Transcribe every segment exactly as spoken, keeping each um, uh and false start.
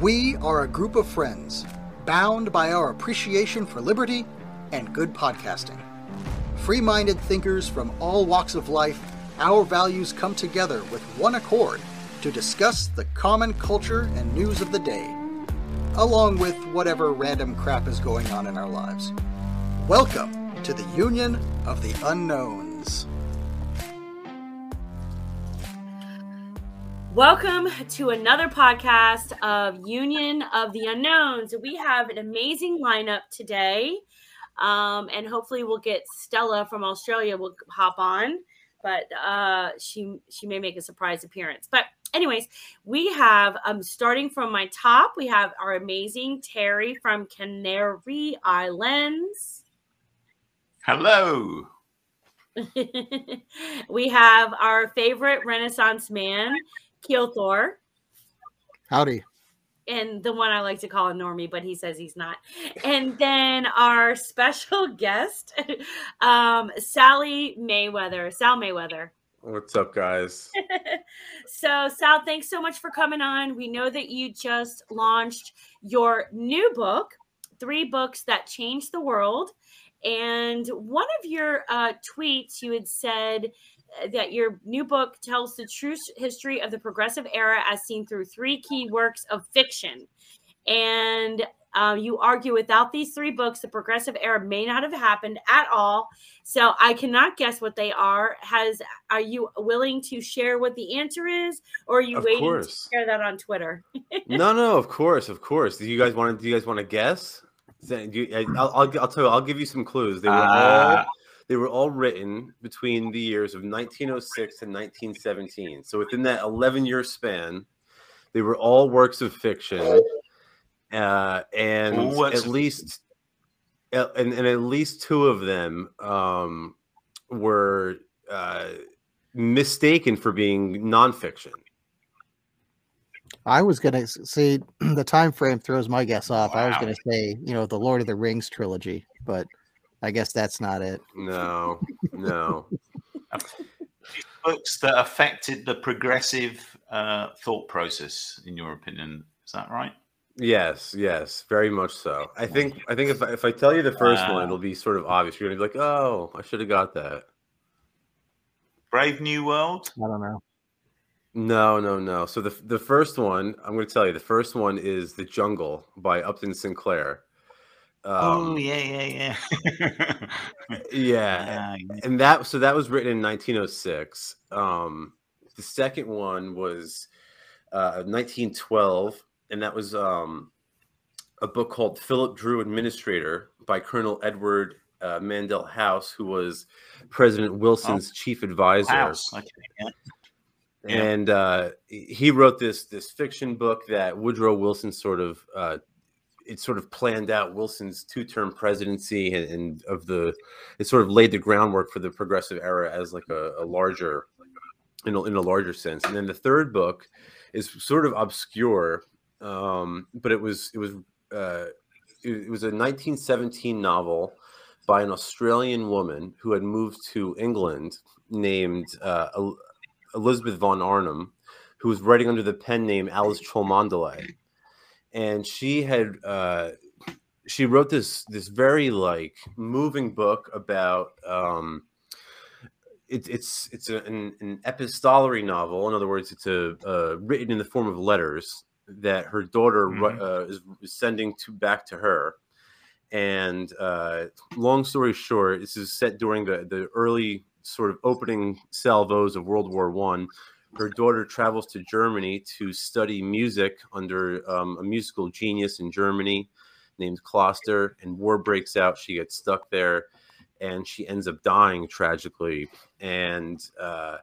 We are a group of friends, bound by our appreciation for liberty and good podcasting. Free-minded thinkers from all walks of life, our values come together with one accord to discuss the common culture and news of the day, along with whatever random crap is going on in our lives. Welcome to the Union of the Unknowns. Welcome to another podcast of Union of the Unknowns. We have an amazing lineup today, um, and hopefully we'll get Stella from Australia will hop on, but uh, she she may make a surprise appearance. But anyways, we have, um, starting from my top, we have our amazing Terry from Canary Islands. Hello. We have our favorite Renaissance man, Kiel Thor. Howdy. And the one I like to call a normie, but he says he's not. And then our special guest, um, Sally Mayweather. Sal Mayweather. What's up, guys? So, Sal, thanks so much for coming on. We know that you just launched your new book, Three Books That Changed the World. And one of your uh, tweets, you had said that your new book tells the true history of the progressive era as seen through three key works of fiction. And uh, you argue without these three books, the progressive era may not have happened at all. So I cannot guess what they are. Has Are you willing to share what the answer is? Or are you of waiting course. to share that on Twitter? No, no, of course. Of course. Do you guys want to, do you guys want to guess? You, I'll, I'll, I'll tell you, I'll give you some clues. They were uh... all... They were all written between the years of nineteen oh six and nineteen seventeen. So within that eleven-year span, they were all works of fiction, uh, and What's... at least, and, and at least two of them um, were uh, mistaken for being nonfiction. I was going to say the time frame throws my guess off. Wow. I was going to say, you know, the Lord of the Rings trilogy, but I guess that's not it. No, no. Books that affected the progressive uh, thought process, in your opinion, is that right? Yes, yes, very much so. I think I think if I, if I tell you the first uh, one, it'll be sort of obvious. You're gonna be like, "Oh, I should have got that." Brave New World? I don't know. No, no, no. So the the first one I'm going to tell you. The first one is The Jungle by Upton Sinclair. Um, oh yeah, yeah, yeah, yeah. Uh, and, and that so that was written in nineteen oh six. Um, the second one was uh, nineteen twelve, and that was um, a book called Philip Drew Administrator by Colonel Edward uh, Mandel House, who was President Wilson's oh. chief advisor. House. Okay. Yeah. And uh, he wrote this this fiction book that Woodrow Wilson sort of. Uh, It sort of planned out Wilson's two-term presidency and, and of the, it sort of laid the groundwork for the progressive era as like a, a larger, in a, in a larger sense. And then the third book is sort of obscure, um, but it was it was uh, it, it was a nineteen seventeen novel by an Australian woman who had moved to England named uh, El- Elizabeth von Arnim, who was writing under the pen name Alice Cholmondeley. And she had uh, she wrote this this very like moving book about um, it, it's it's a, an, an epistolary novel. In other words, it's a uh, written in the form of letters that her daughter mm-hmm. uh, is sending to back to her. And uh, long story short, this is set during the the early sort of opening salvos of World War One. Her daughter travels to Germany to study music under um, a musical genius in Germany named Kloster, and war breaks out. She gets stuck there, and she ends up dying tragically. And uh,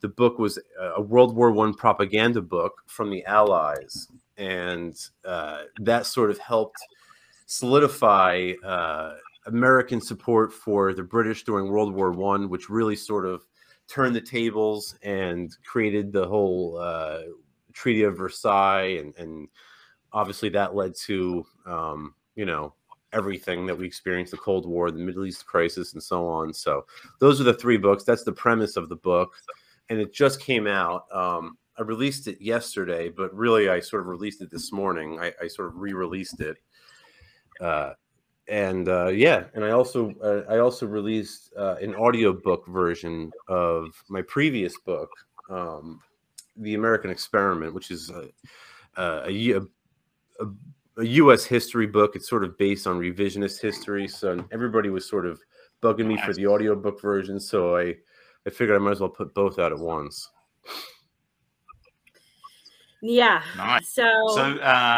the book was a World War One propaganda book from the Allies, and uh, that sort of helped solidify uh, American support for the British during World War One, which really sort of turned the tables and created the whole uh, Treaty of Versailles. And, and obviously that led to, um, you know, everything that we experienced, the Cold War, the Middle East crisis, and so on. So those are the three books. That's the premise of the book. And it just came out. Um, I released it yesterday, but really I sort of released it this morning. I, I sort of re-released it. Uh, and uh, yeah, and I also uh, I also released uh, an audiobook version of my previous book, um, The American Experiment, which is a, a, a, a, a U S history book. It's sort of based on revisionist history. So everybody was sort of bugging me for the audiobook version. So I, I figured I might as well put both out at once. Yeah. Nice. So, so uh,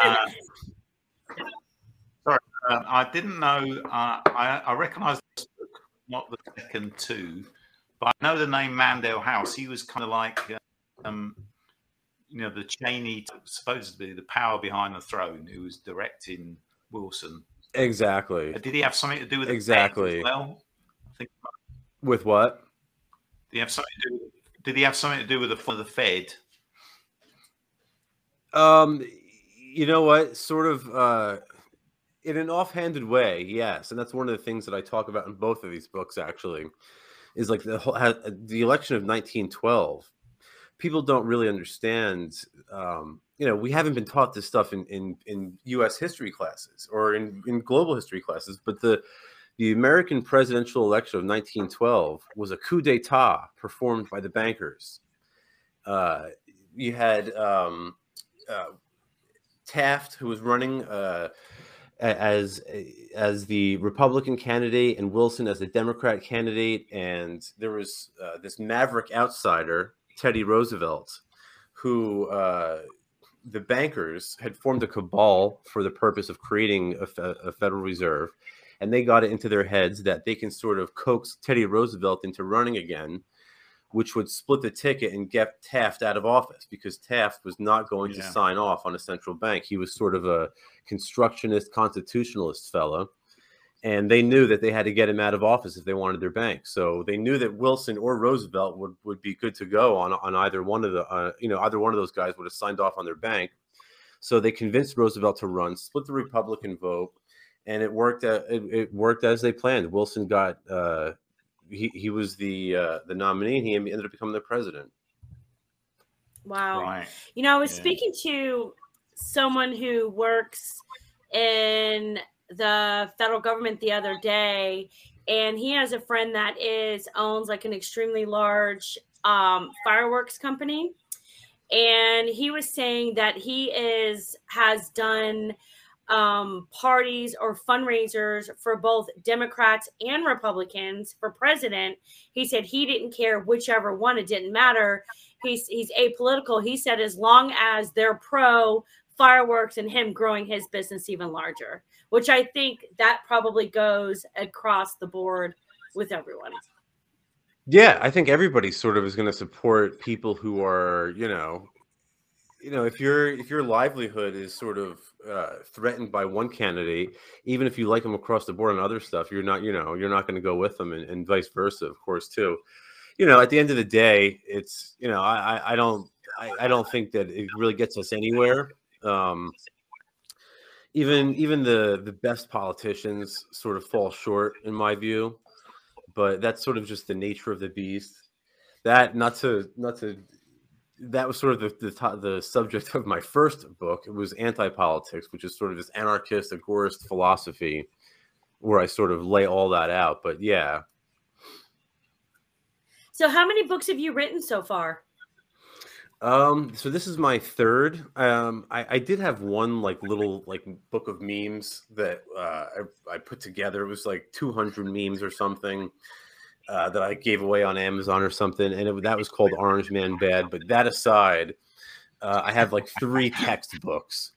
sorry, uh, I didn't know. Uh, I, I recognised this book, not the second two, but I know the name Mandel House. He was kind of like, um, you know, the Cheney, supposedly the power behind the throne, who was directing Wilson. Exactly. Uh, did he have something to do with exactly? The as well, I think with what? Did he have something to do? Did he have something to do with the for the Fed? Um, you know what? Sort of uh, in an offhanded way, yes. And that's one of the things that I talk about in both of these books. Actually, is like the whole, the election of nineteen twelve. People don't really understand. Um, you know, we haven't been taught this stuff in in, in U S history classes or in, in global history classes. But the the American presidential election of nineteen twelve was a coup d'état performed by the bankers. Uh, you had. Um, Uh, Taft, who was running uh, as as the Republican candidate, and Wilson as the Democrat candidate, and there was uh, this maverick outsider, Teddy Roosevelt, who uh, the bankers had formed a cabal for the purpose of creating a, fe a Federal Reserve, and they got it into their heads that they can sort of coax Teddy Roosevelt into running again, which would split the ticket and get Taft out of office, because Taft was not going yeah. to sign off on a central bank. He was sort of a constructionist, constitutionalist fellow, and they knew that they had to get him out of office if they wanted their bank. So they knew that Wilson or Roosevelt would, would be good to go on, on either one of the, uh, you know, either one of those guys would have signed off on their bank. So they convinced Roosevelt to run, split the Republican vote, and it worked, uh, it, it worked as they planned. Wilson got, uh, He, he was the uh, the nominee, and he ended up becoming the president. Wow. Right. You know, I was yeah. speaking to someone who works in the federal government the other day, and he has a friend that is owns like an extremely large um, fireworks company. And he was saying that he is has done Um, parties or fundraisers for both Democrats and Republicans for president. He said he didn't care whichever one, it didn't matter. He's, he's apolitical. He said as long as they're pro fireworks and him growing his business even larger, which I think that probably goes across the board with everyone. Yeah, I think everybody sort of is going to support people who are, you know, you know, if your if your livelihood is sort of Uh, threatened by one candidate, even if you like them across the board on other stuff, you're not, you know, you're not going to go with them, and, and vice versa, of course, too. You know, at the end of the day, it's, you know, I, I don't, I, I don't think that it really gets us anywhere. Um, even, even the the best politicians sort of fall short, in my view. But that's sort of just the nature of the beast. That not to, not to. That was sort of the, the the subject of my first book. It was Anti-Politics, which is sort of this anarchist, agorist philosophy, where I sort of lay all that out. But yeah. So how many books have you written so far? Um, so this is my third. Um, I, I did have one like little like book of memes that uh, I, I put together. It was like two hundred memes or something. Uh, that I gave away on Amazon or something, and it, that was called Orange Man Bad. But that aside, uh, I have like three textbooks: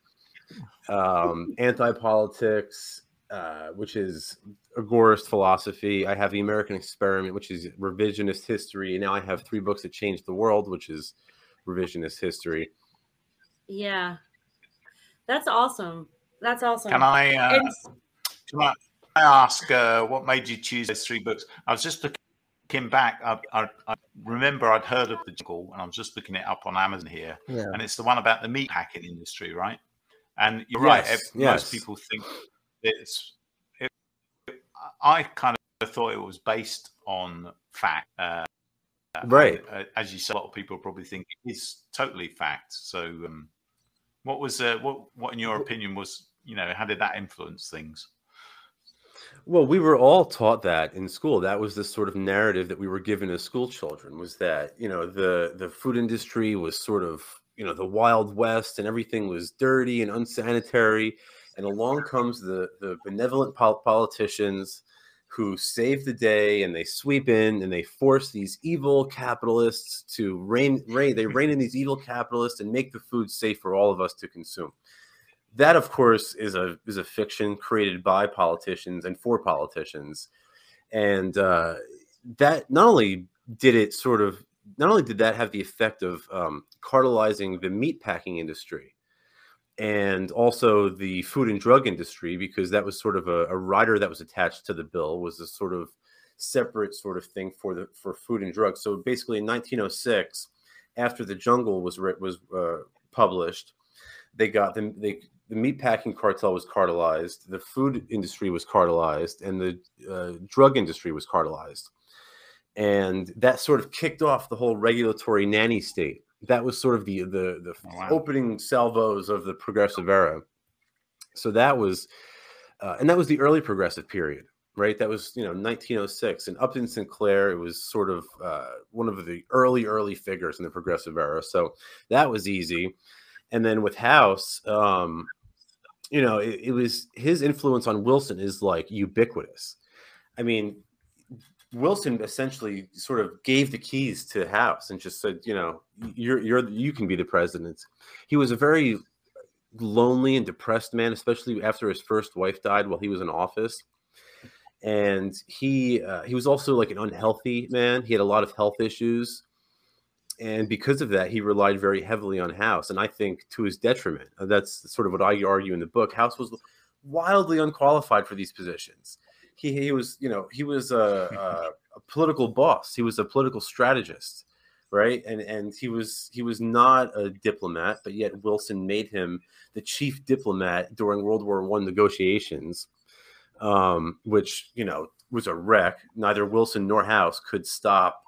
um, Anti-Politics, uh, which is agorist philosophy. I have The American Experiment, which is revisionist history. And now I have Three Books That Changed the World, which is revisionist history. Yeah, that's awesome. That's awesome. Can I? Uh, can I ask uh, what made you choose those three books? I was just looking. Came back, I, I, I remember I'd heard of The Jungle, and I'm just looking it up on Amazon here, yeah. and it's the one about the meat packing industry, right? And you're yes, right, it, yes. most people think it's. It, I kind of thought it was based on fact, uh, Right. Uh, as you say, a lot of people probably think it is totally fact. So um, what was, uh, what, what in your opinion was, you know, how did that influence things? Well, we were all taught that in school. That was the sort of narrative that we were given as school children, was that, you know, the, the food industry was sort of, you know, the Wild West, and everything was dirty and unsanitary. And along comes the, the benevolent pol- politicians who save the day, and they sweep in and they force these evil capitalists to rein, rein, they rein in these evil capitalists and make the food safe for all of us to consume. That, of course, is a is a fiction created by politicians and for politicians. And uh, that not only did it sort of, not only did that have the effect of um, cartelizing the meatpacking industry and also the food and drug industry, because that was sort of a, a rider that was attached to the bill, was a sort of separate sort of thing for the for food and drugs. So basically in nineteen oh six, after The Jungle was, was uh, published, they got the, they, the meatpacking cartel was cartelized, the food industry was cartelized, and the uh, drug industry was cartelized. And that sort of kicked off the whole regulatory nanny state. That was sort of the the, the wow. opening salvos of the progressive era. So that was, uh, and that was the early progressive period, right? That was, you know, nineteen oh six. And Upton Sinclair, it was sort of uh, one of the early, early figures in the progressive era. So that was easy. And then with House, um, you know, it, it was his influence on Wilson is like ubiquitous. I mean, Wilson essentially sort of gave the keys to House and just said, you know, you're, you're, you can be the president. He was a very lonely and depressed man, especially after his first wife died while he was in office. And he, uh, he was also like an unhealthy man. He had a lot of health issues. And because of that, he relied very heavily on House. And I think to his detriment, that's sort of what I argue in the book. House was wildly unqualified for these positions. He, he was, you know, he was a, a, a political boss. He was a political strategist, right? And and he was he was not a diplomat, but yet Wilson made him the chief diplomat during World War One negotiations, um, which, you know, was a wreck. Neither Wilson nor House could stop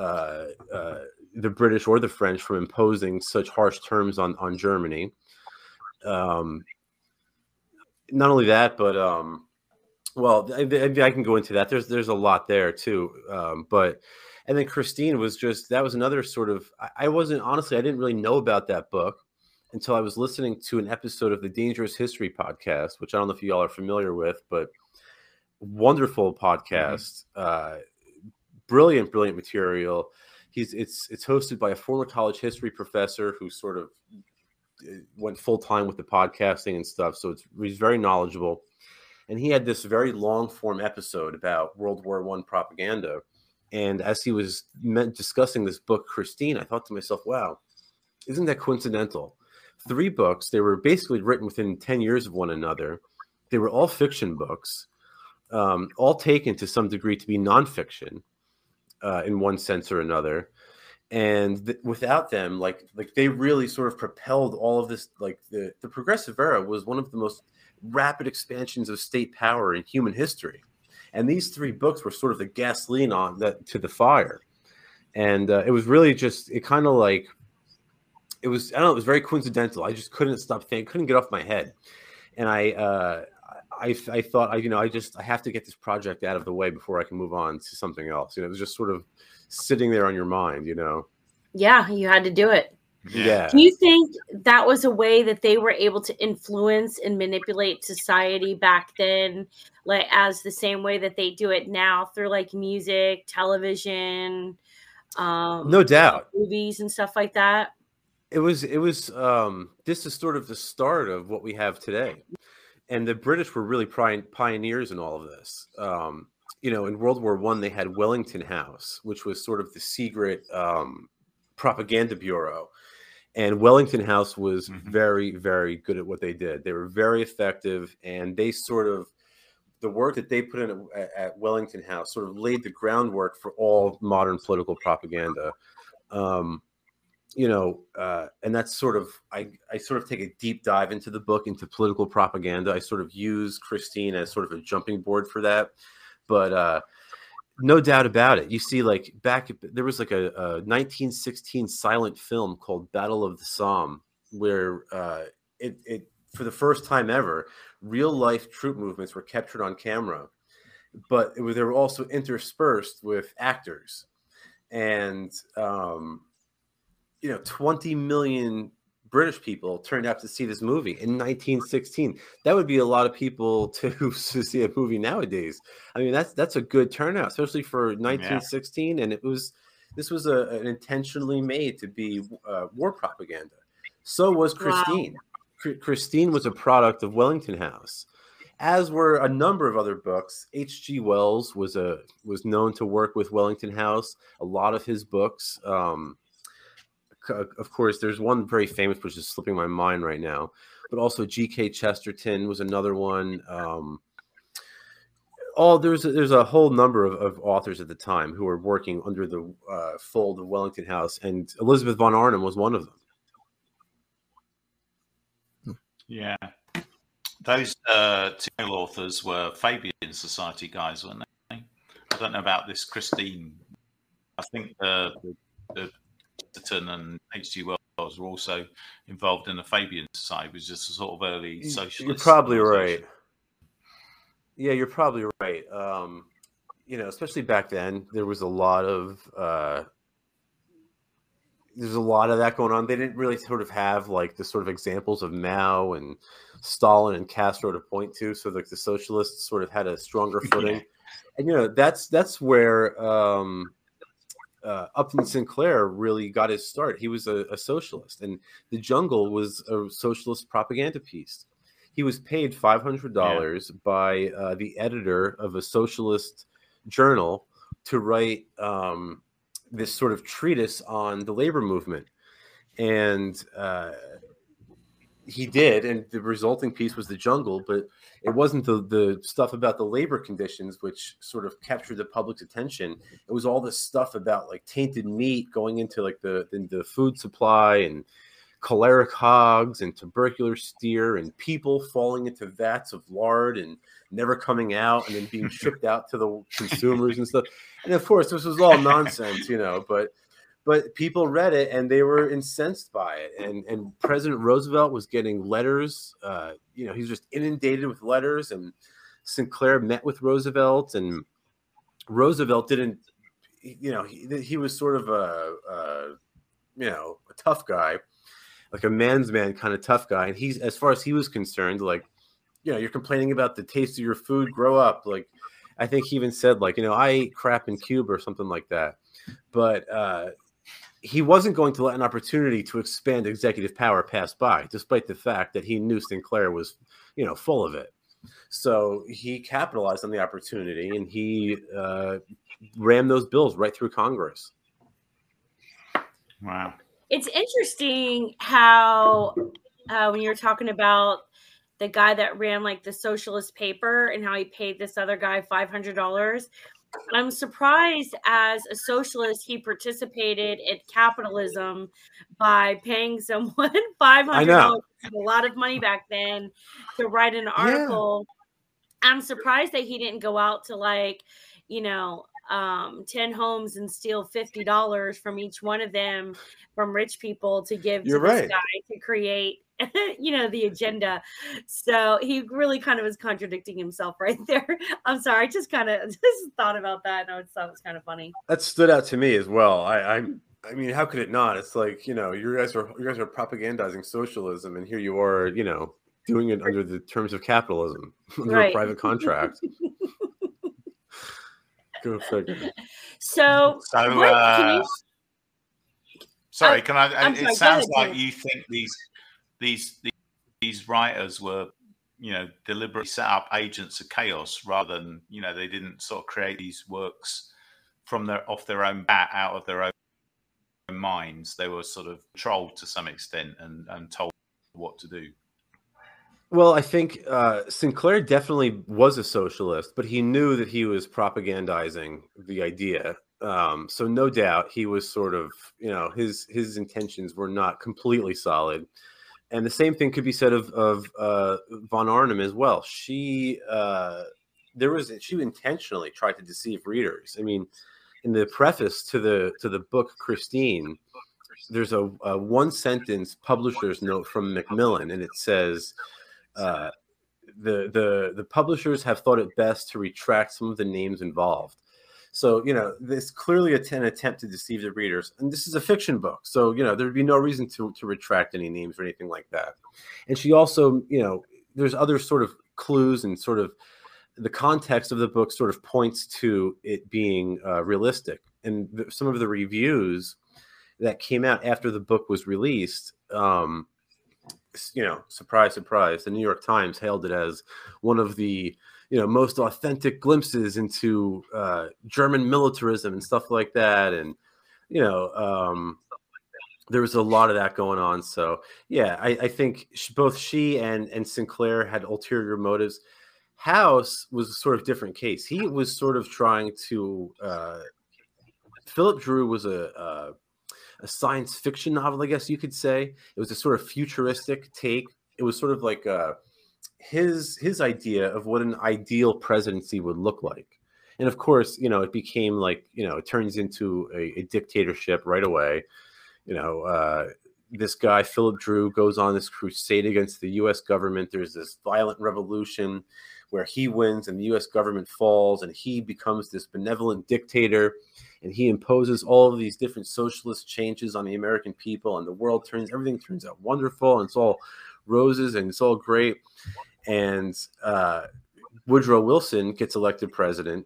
uh, uh, the British or the French from imposing such harsh terms on on Germany. Um, not only that, but um, well, I, I can go into that. There's there's a lot there too, um, but and then Christine was just that was another sort of. I wasn't honestly. I didn't really know about that book until I was listening to an episode of the Dangerous History podcast, which I don't know if you all are familiar with, but wonderful podcast, mm-hmm. uh, brilliant, brilliant material. He's it's it's hosted by a former college history professor who sort of went full time with the podcasting and stuff. So it's he's very knowledgeable. And he had this very long-form episode about World War One propaganda. And as he was meant discussing this book, Christine, I thought to myself, wow, isn't that coincidental? Three books, they were basically written within ten years of one another. They were all fiction books, um, all taken to some degree to be nonfiction uh, in one sense or another. And th- without them, like like they really sort of propelled all of this. Like the, the progressive era was one of the most rapid expansions of state power in human history, and these three books were sort of the gasoline on that to the fire. And uh, it was really just it kind of like it was I don't know it was very coincidental. I just couldn't stop thinking, couldn't get off my head, and I uh, I I thought I you know I just I have to get this project out of the way before I can move on to something else. You know, it was just sort of sitting there on your mind. You know, yeah, you had to do it. Yeah. Do you think that was a way that they were able to influence and manipulate society back then, like as the same way that they do it now through like music, television, um, no doubt, movies and stuff like that? It was, it was, um, this is sort of the start of what we have today. And the British were really pioneers in all of this. Um, you know, in World War One, they had Wellington House, which was sort of the secret um, propaganda bureau. And Wellington House was mm-hmm. very, very good at what they did. They were very effective, and they sort of, the work that they put in at, at Wellington House sort of laid the groundwork for all modern political propaganda. Um, you know, uh, and that's sort of, I, I sort of take a deep dive into the book, into political propaganda. I sort of use Christine as sort of a jumping board for that. But uh, No doubt about it. You see, like back there was like a, a nineteen sixteen silent film called Battle of the Somme, where uh, it, it for the first time ever, real life troop movements were captured on camera, but it was, they were also interspersed with actors, and um, you know, twenty million British people turned out to see this movie in nineteen sixteen. That would be a lot of people to, to see a movie nowadays. I mean, that's that's a good turnout, especially for nineteen sixteen. Yeah. And it was this was a, an intentionally made to be uh, war propaganda. So was Christine. Wow. Christine was a product of Wellington House, as were a number of other books. H G Wells was a was known to work with Wellington House. A lot of his books. Um, Of course, there's one very famous, which is slipping my mind right now, but also G K Chesterton was another one. Um, all there's a, there's a whole number of, of authors at the time who were working under the uh, fold of Wellington House, and Elizabeth von Arnim was one of them. Yeah, those uh, two authors were Fabian Society guys, weren't they? I don't know about this Christine. I think the the Chesterton and H G. Wells were also involved in the Fabian Society, which is a sort of early socialist. You're probably right. Yeah, you're probably right. Um, you know, especially back then, there was a lot of uh, there's a lot of that going on. They didn't really sort of have like the sort of examples of Mao and Stalin and Castro to point to. So like the socialists sort of had a stronger footing, yeah. And you know that's that's where. Um, Uh, Upton Sinclair really got his start. He was a, a socialist, and The Jungle was a socialist propaganda piece. He was paid five hundred dollars, yeah, by uh, the editor of a socialist journal to write um, this sort of treatise on the labor movement. And uh, he did, and the resulting piece was The Jungle, but it wasn't the, the stuff about the labor conditions which sort of captured the public's attention. It was all this stuff about like tainted meat going into like the, the, the food supply, and choleric hogs and tubercular steer, and people falling into vats of lard and never coming out, and then being shipped out to the consumers and stuff. And of course, this was all nonsense, you know, but But people read it, and they were incensed by it. And, and President Roosevelt was getting letters. Uh, you know, he was just inundated with letters. And Sinclair met with Roosevelt. And Roosevelt didn't, you know, he, he was sort of a, a, you know, a tough guy, like a man's man kind of tough guy. And he's, as far as he was concerned, like, you know, you're complaining about the taste of your food, grow up. Like, I think he even said, like, you know, I ate crap in Cuba or something like that. But, uh, he wasn't going to let an opportunity to expand executive power pass by, despite the fact that he knew Sinclair was, you know, full of it. So he capitalized on the opportunity, and he uh, rammed those bills right through Congress. Wow. It's interesting how uh, when you're talking about the guy that ran like the socialist paper and how he paid this other guy five hundred dollars, I'm surprised as a socialist he participated in capitalism by paying someone five hundred dollars, a lot of money back then, to write an article. Yeah. I'm surprised that he didn't go out to like, you know, um, ten homes and steal fifty dollars from each one of them from rich people to give to You're this right. guy to create, you know, the agenda. So he really kind of was contradicting himself right there. I'm sorry, I just kind of just thought about that, and I thought it was kind of funny. That stood out to me as well. I, I, I mean, how could it not? It's like, you know, you guys are you guys are propagandizing socialism, and here you are, you know, doing it under the terms of capitalism, under right. a private contract. Go figure. So, so what, uh, can you... sorry, I, can I? I sorry, it sounds like you think these. These, these these writers were, you know, deliberately set up agents of chaos, rather than, you know, they didn't sort of create these works from their off their own bat, out of their own minds. They were sort of controlled to some extent and, and told what to do. Well, I think uh, Sinclair definitely was a socialist, but he knew that he was propagandizing the idea. Um, so no doubt he was sort of, you know, his his intentions were not completely solid. And the same thing could be said of, of uh, von Arnim as well. She uh, there was, she intentionally tried to deceive readers. I mean, in the preface to the to the book Christine, there's a, a one sentence publisher's note from Macmillan, and it says, uh, the the the publishers have thought it best to retract some of the names involved. So, you know, this clearly an attempt to deceive the readers. And this is a fiction book. So, you know, there'd be no reason to, to retract any names or anything like that. And she also, you know, there's other sort of clues, and sort of the context of the book sort of points to it being uh, realistic. And th some of the reviews that came out after the book was released, um, you know, surprise, surprise, the New York Times hailed it as one of the, you know, most authentic glimpses into uh, German militarism and stuff like that. And, you know, um, there was a lot of that going on. So, yeah, I, I think she, both she and, and Sinclair had ulterior motives. House was a sort of different case. He was sort of trying to uh, – Philip Drew was a, a, a science fiction novel, I guess you could say. It was a sort of futuristic take. It was sort of like a – his his idea of what an ideal presidency would look like. And of course, you know, it became like, you know, it turns into a, a dictatorship right away. You know, uh, this guy, Philip Drew, goes on this crusade against the U S government. There's this violent revolution where he wins and the U S government falls, and he becomes this benevolent dictator, and he imposes all of these different socialist changes on the American people, and the world turns, everything turns out wonderful, and it's all roses and it's all great. And uh, Woodrow Wilson gets elected president.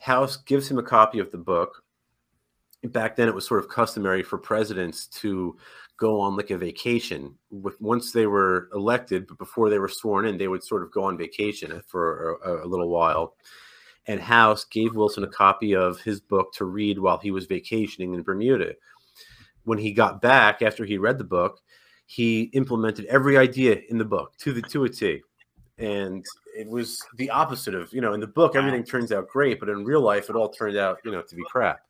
House gives him a copy of the book. Back then, it was sort of customary for presidents to go on like a vacation. With, once they were elected, but before they were sworn in, they would sort of go on vacation for a, a little while. And House gave Wilson a copy of his book to read while he was vacationing in Bermuda. When he got back, after he read the book, he implemented every idea in the book to the to a T, and it was the opposite of, you know, in the book everything turns out great, but in real life it all turned out, you know, to be crap.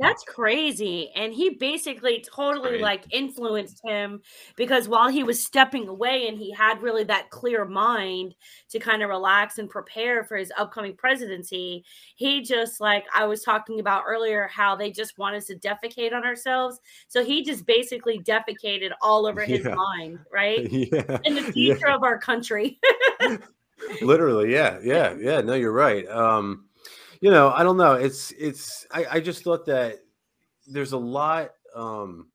That's crazy. And he basically totally like influenced him, because while he was stepping away and he had really that clear mind to kind of relax and prepare for his upcoming presidency, he just, like I was talking about earlier, how they just want us to defecate on ourselves. So he just basically defecated all over his yeah. mind, right? Yeah. In the future yeah. of our country. Literally. Yeah. Yeah. Yeah. No, you're right. Um, You know, I don't know. It's it's. I, I just thought that there's a lot. Um,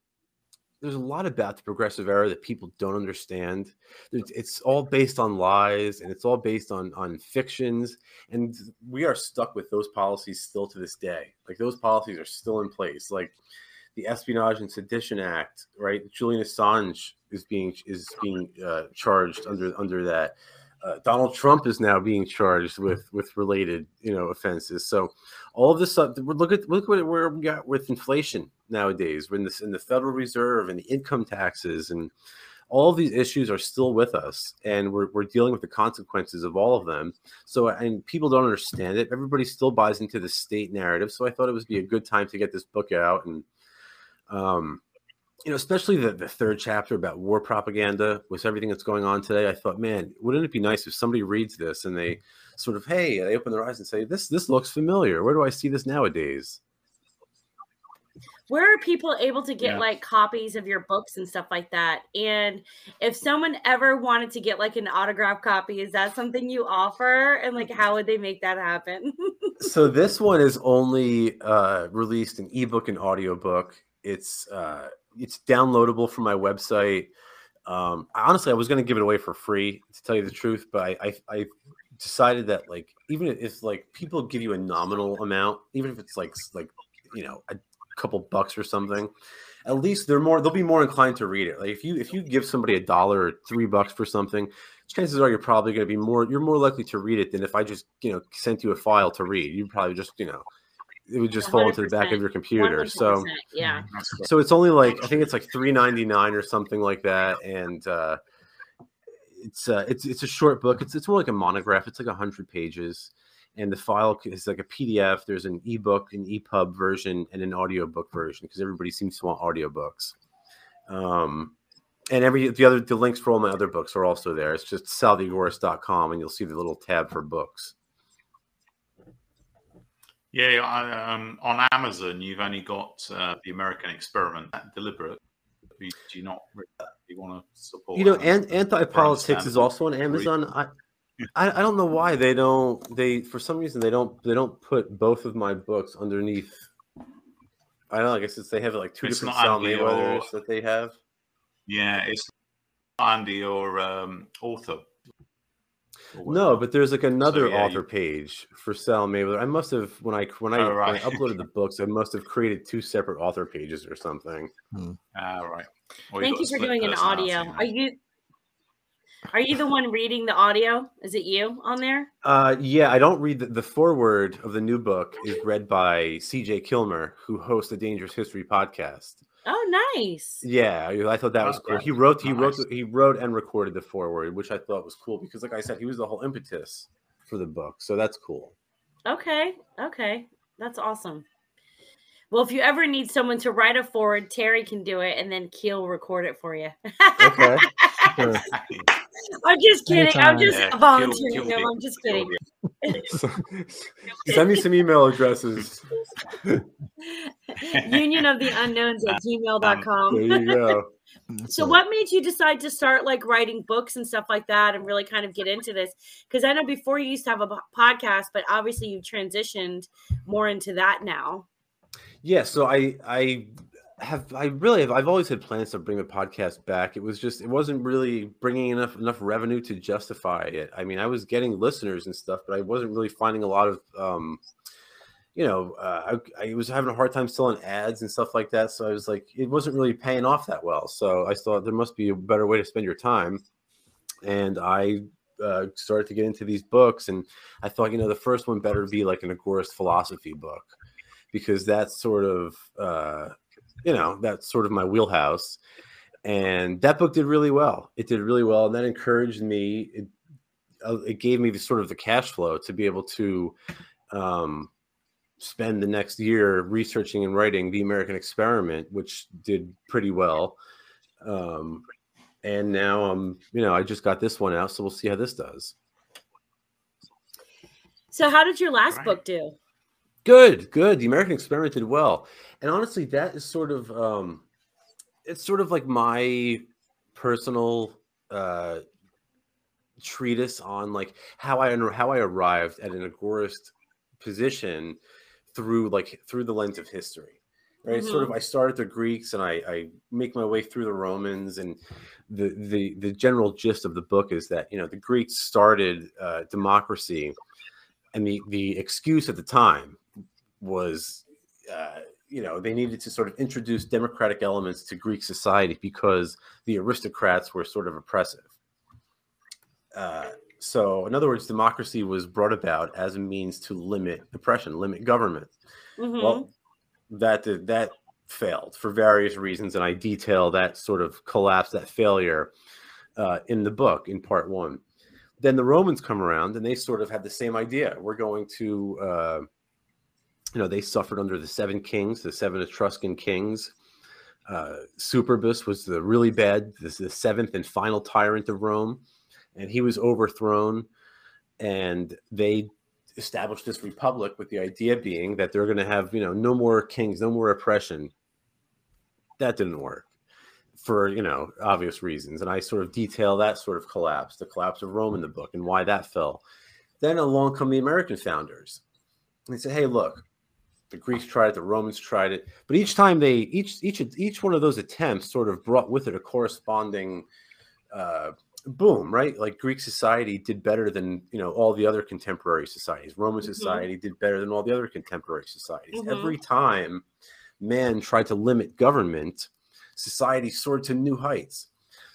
there's a lot about the progressive era that people don't understand. It's, it's all based on lies, and it's all based on on fictions, and we are stuck with those policies still to this day. Like, those policies are still in place. Like the Espionage and Sedition Act, right? Julian Assange is being is being uh, charged under under that. Uh, Donald Trump is now being charged with with related, you know, offenses. So all of this stuff. Look at look what where we got with inflation nowadays. When this in the Federal Reserve and the income taxes and all of these issues are still with us, and we're we're dealing with the consequences of all of them. So, and people don't understand it. Everybody still buys into the state narrative. So I thought it would be a good time to get this book out, and um. you know, especially the, the third chapter about war propaganda with everything that's going on today. I thought, man, wouldn't it be nice if somebody reads this and they sort of, hey, they open their eyes and say, this, this looks familiar. Where do I see this nowadays? Where are people able to get yeah. like copies of your books and stuff like that? And if someone ever wanted to get like an autograph copy, is that something you offer? And like, how would they make that happen? So this one is only uh, released in ebook and audiobook. It's, uh, It's downloadable from my website. Um, honestly, I was going to give it away for free, to tell you the truth, but I, I, I decided that, like, even if like people give you a nominal amount, even if it's like like you know a couple bucks or something, at least they're more they'll be more inclined to read it. Like if you if you give somebody a dollar or three bucks for something, chances are you're probably going to be more you're more likely to read it than if I just you know sent you a file to read. You'd probably just you know. It would just fall into the back of your computer. So yeah. So it's only like, I think it's like three ninety-nine or something like that. And uh, it's, uh, it's, it's a short book. It's, it's more like a monograph. It's like a hundred pages, and the file is like a P D F. There's an ebook, an E P U B version, and an audiobook version, because everybody seems to want audiobooks. Um, And every the other the links for all my other books are also there. It's just sal the agorist dot com, and you'll see the little tab for books. Yeah, I, um, on Amazon, you've only got uh, The American Experiment. That deliberate? Do you not really want to support? You know, and Anti-Politics is also on Amazon. I, I I don't know why they don't. They for some reason they don't they don't put both of my books underneath. I don't know. I guess it's they have like two it's different Sal Mayweathers or, that they have. Yeah, it's not Andy or um, author. Or no, but there's like another so, yeah, author you... page for Sal Mayweather. I must have when I when I, oh, right. when I uploaded the books, I must have created two separate author pages or something. Hmm. Ah, right. Well, thank you for doing an audio. Are you are you the one reading the audio? Is it you on there? Uh, yeah, I don't read the, the foreword of the new book is read by C J Kilmer, who hosts the Dangerous History podcast. Oh, nice! Yeah, I thought that was cool. He wrote, he wrote, he wrote, and recorded the foreword, which I thought was cool because, like I said, he was the whole impetus for the book, so that's cool. Okay, okay, that's awesome. Well, if you ever need someone to write a foreword, Terry can do it, and then Kiel record it for you. Okay. Sure. I'm just kidding. Anytime. I'm just yeah, volunteering. Kill, kill no, I'm just kidding. Send me some email addresses. Union of the Unknowns at gmail dot com. There you go. So what made you decide to start like writing books and stuff like that and really kind of get into this? Because I know before you used to have a podcast, but obviously you've transitioned more into that now. Yeah, so I I have I really have I've always had plans to bring the podcast back. It was just it wasn't really bringing enough enough revenue to justify it. I mean, I was getting listeners and stuff, but I wasn't really finding a lot of um you know, uh, I, I was having a hard time selling ads and stuff like that. So I was like, it wasn't really paying off that well. So I thought there must be a better way to spend your time. And I uh, started to get into these books, and I thought, you know, the first one better be like an agorist philosophy book, because that's sort of, uh, you know, that's sort of my wheelhouse. And that book did really well. It did really well. And that encouraged me. It, it gave me the sort of the cash flow to be able to, um, spend the next year researching and writing The American Experiment, which did pretty well. Um, and now I'm, you know, I just got this one out, so we'll see how this does. So how did your last right. book do? Good, good. The American Experiment did well. And honestly, that is sort of, um, it's sort of like my personal uh, treatise on like how I, how I arrived at an agorist position through like through the lens of history, right? Mm-hmm. Sort of I start at the Greeks and I, I make my way through the Romans, and the the the general gist of the book is that, you know, the Greeks started uh, democracy, and the the excuse at the time was uh, you know, they needed to sort of introduce democratic elements to Greek society because the aristocrats were sort of oppressive. Uh, So, in other words, democracy was brought about as a means to limit oppression, limit government. Mm-hmm. Well, that did, that failed for various reasons, and I detail that sort of collapse, that failure, uh, in the book in part one. Then the Romans come around, and they sort of have the same idea. We're going to, uh, you know, they suffered under the seven kings, the seven Etruscan kings. Uh, Superbus was the really bad, this the seventh and final tyrant of Rome. And he was overthrown, and they established this republic with the idea being that they're going to have, you know, no more kings, no more oppression. That didn't work for, you know, obvious reasons. And I sort of detail that sort of collapse, the collapse of Rome in the book and why that fell. Then along come the American founders. They said, hey, look, the Greeks tried it, the Romans tried it. But each time they, each, each, each one of those attempts sort of brought with it a corresponding uh boom, right? Like Greek society did better than, you know, all the other contemporary societies. Roman mm-hmm. society did better than all the other contemporary societies. Mm-hmm. Every time man tried to limit government, society soared to new heights.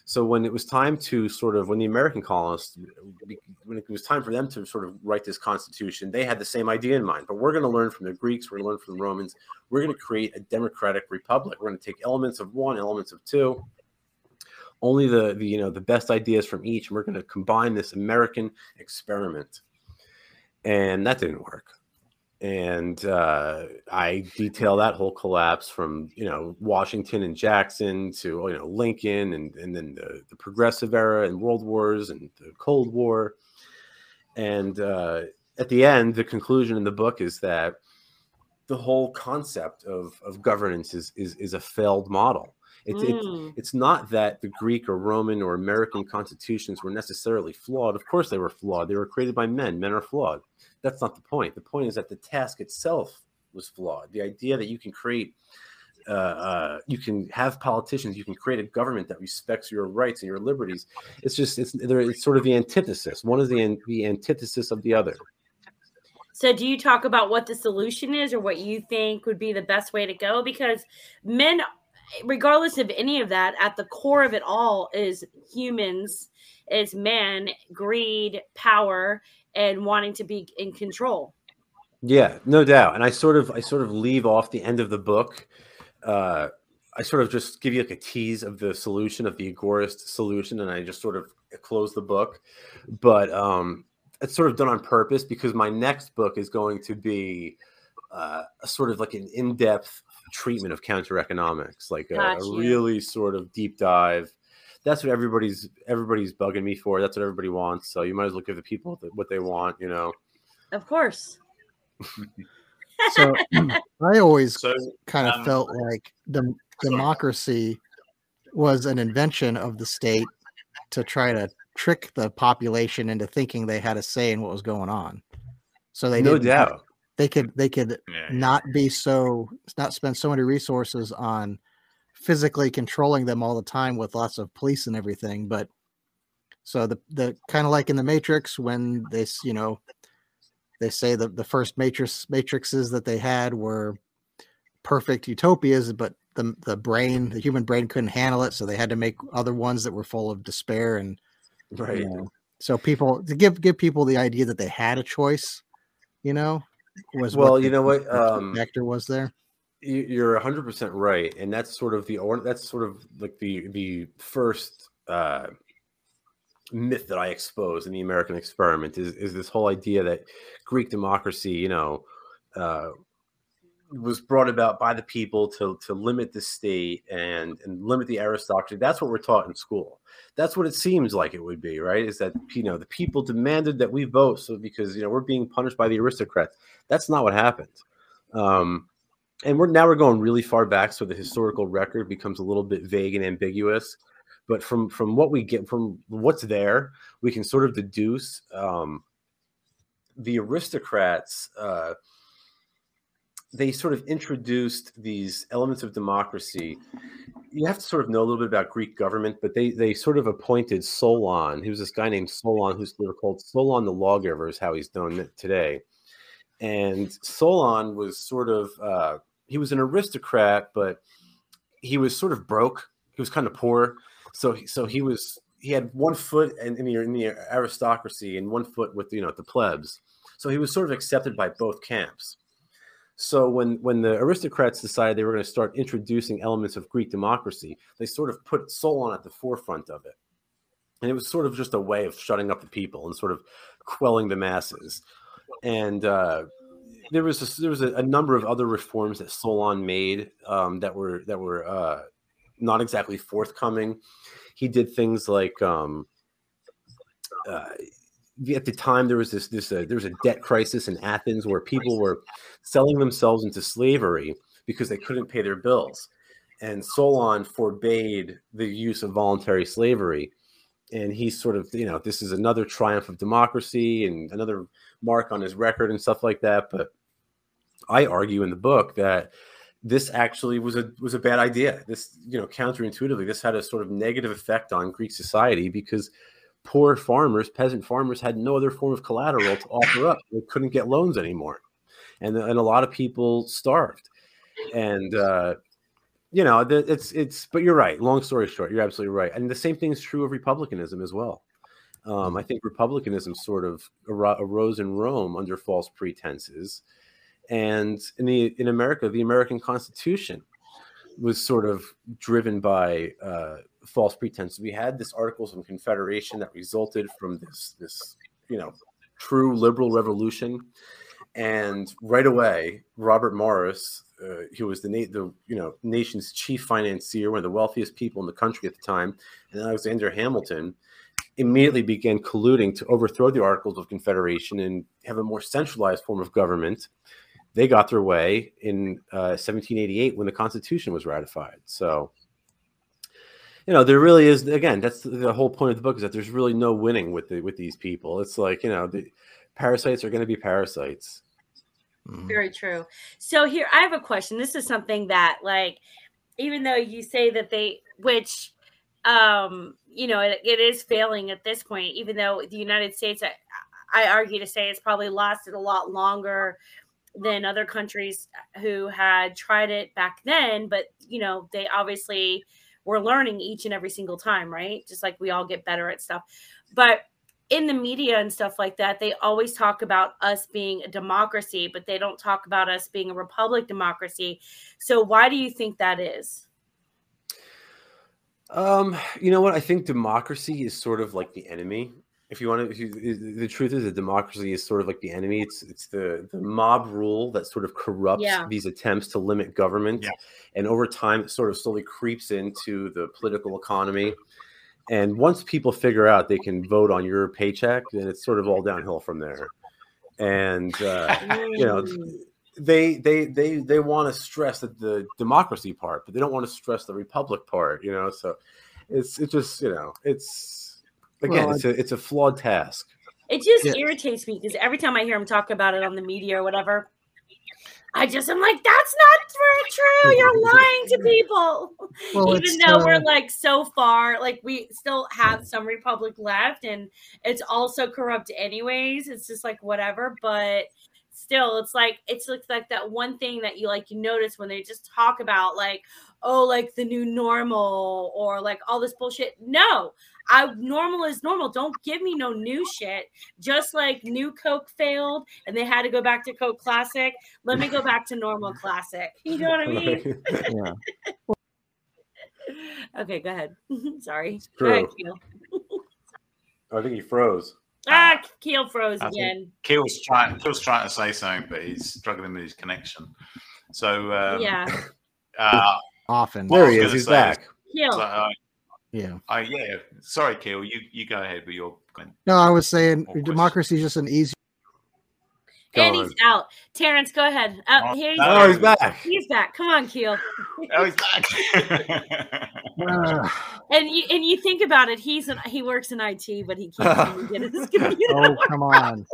So when it was time to sort of, when the American colonists, when it was time for them to sort of write this constitution, they had the same idea in mind. But we're going to learn from the Greeks, we're going to learn from the Romans, we're going to create a democratic republic. We're going to take elements of one, elements of two. Only the, the, you know, the best ideas from each. And we're going to combine this American experiment. And that didn't work. And uh, I detail that whole collapse from, you know, Washington and Jackson to, you know, Lincoln and, and then the, the Progressive Era and World Wars and the Cold War. And uh, at the end, the conclusion in the book is that the whole concept of, of governance is, is, is a failed model. It's, mm. it's, it's not that the Greek or Roman or American constitutions were necessarily flawed. Of course they were flawed. They were created by men. Men are flawed. That's not the point. The point is that the task itself was flawed. The idea that you can create, uh, uh, you can have politicians, you can create a government that respects your rights and your liberties. It's just, it's, it's sort of the antithesis. One is the, the antithesis of the other. So do you talk about what the solution is or what you think would be the best way to go? Because men, regardless of any of that, at the core of it all is humans, is men, greed, power, and wanting to be in control. Yeah, no doubt. And I sort of, I sort of leave off the end of the book. Uh, I sort of just give you like a tease of the solution, of the Agorist solution, and I just sort of close the book. But um, it's sort of done on purpose because my next book is going to be uh, a sort of like an in-depth treatment of counter-economics, like a, gotcha. a really sort of deep dive. That's what everybody's everybody's bugging me for. That's what everybody wants. So you might as well give the people what they want, you know. Of course. So I always so, kind of um, felt like the democracy was an invention of the state to try to trick the population into thinking they had a say in what was going on. So they no doubt they could they could yeah, not yeah. be so not spend so many resources on physically controlling them all the time with lots of police and everything. But so the, the kind of like in the Matrix, when they, you know, they say that the first matrix matrices that they had were perfect utopias, but the, the brain, the human brain couldn't handle it. So they had to make other ones that were full of despair. And right. You know, so people to give, give people the idea that they had a choice, you know, was well, you the, know what um, factor was there. You're one hundred percent right, and that's sort of the or that's sort of like the the first uh, myth that I expose in the American Experiment is is this whole idea that Greek democracy, you know, uh, was brought about by the people to to limit the state and and limit the aristocracy. That's what we're taught in school. That's what it seems like it would be, right? Is that, you know, the people demanded that we vote, so because, you know, we're being punished by the aristocrats. That's not what happened. Um, And we're now we're going really far back, so the historical record becomes a little bit vague and ambiguous. But from from what we get from what's there, we can sort of deduce um, the aristocrats. Uh, they sort of introduced these elements of democracy. You have to sort of know a little bit about Greek government, but they they sort of appointed Solon. He was this guy named Solon, who's they were called Solon the Lawgiver, is how he's known today. And Solon was sort of, uh, he was an aristocrat, but he was sort of broke. He was kind of poor. So, so he was, he had one foot in, in, the, in the aristocracy and one foot with, you know, the plebs. So he was sort of accepted by both camps. So when, when the aristocrats decided they were going to start introducing elements of Greek democracy, they sort of put Solon at the forefront of it. And it was sort of just a way of shutting up the people and sort of quelling the masses. And uh, there was a, there was a, a number of other reforms that Solon made um, that were that were uh, not exactly forthcoming. He did things like um, uh, at the time there was this this uh, there was a debt crisis in Athens where people were selling themselves into slavery because they couldn't pay their bills, and Solon forbade the use of voluntary slavery. And he's sort of, you know, this is another triumph of democracy and another mark on his record and stuff like that. But I argue in the book that this actually was a was a bad idea. This, you know, counterintuitively, this had a sort of negative effect on Greek society because poor farmers, peasant farmers, had no other form of collateral to offer up. They couldn't get loans anymore. And, and a lot of people starved. And, uh, you know, it's, it's, but you're right. Long story short, you're absolutely right. And the same thing is true of republicanism as well. Um, I think republicanism sort of arose in Rome under false pretenses. And in the, in America, the American Constitution was sort of driven by uh, false pretenses. We had this Articles of Confederation that resulted from this, this, you know, true liberal revolution. And right away, Robert Morris, uh, who was the, na the you know nation's chief financier, one of the wealthiest people in the country at the time, and Alexander Hamilton, immediately began colluding to overthrow the Articles of Confederation and have a more centralized form of government. They got their way in uh, seventeen eighty-eight when the Constitution was ratified. So, you know, there really is, again, that's the whole point of the book, is that there's really no winning with the, with these people. It's like, you know, the parasites are going to be parasites. Mm-hmm. Very true. So here, I have a question. This is something that, like, even though you say that they, which, um, you know, it, it is failing at this point, even though the United States, I, I argue to say, it's probably lasted a lot longer than other countries who had tried it back then. But, you know, they obviously were learning each and every single time, right? Just like we all get better at stuff. But in the media and stuff like that, they always talk about us being a democracy, but they don't talk about us being a republic democracy. So why do you think that is? Um, you know what? I think democracy is sort of like the enemy. If you want to, if you, the truth is that democracy is sort of like the enemy. It's it's the, the mob rule that sort of corrupts yeah. these attempts to limit government. Yeah. And over time, it sort of slowly creeps into the political economy. And once people figure out they can vote on your paycheck, then it's sort of all downhill from there. And, uh, you know, they, they, they, they want to stress that the democracy part, but they don't want to stress the republic part, you know? So it's, it just, you know, it's, Again, well, it's, a, it's a flawed task. It just yeah. irritates me because every time I hear him talk about it on the media or whatever, I just am like, that's not true. You're lying to people. Well, even though uh, we're like so far, like we still have some republic left and it's also corrupt anyways. It's just like whatever. But still, it's like, it's like that one thing that you like, you notice when they just talk about like, oh, like the new normal or like all this bullshit. No, I normal is normal. Don't give me no new shit. Just like new Coke failed and they had to go back to Coke Classic. Let me go back to normal Classic. You know what I mean? Yeah. Okay, go ahead. Sorry. It's true. Go ahead, Kiel. I think he froze. Ah, Kiel froze I again. Kiel's trying, Kiel's trying to say something, but he's struggling with his connection. So, um, yeah. Uh, Often, there he is. He's back. Kiel. So, uh, yeah. Uh, yeah. Sorry, Kiel. You you go ahead with your. No, I was saying democracy is just an easy. And he's out. Terrence, go ahead. Oh, oh, here he's, no, back. he's back. He's back. Come on, Kiel. Oh, he's back. and you and you think about it. He's an, he works in I T, but he can't even get his computer. Oh, come on.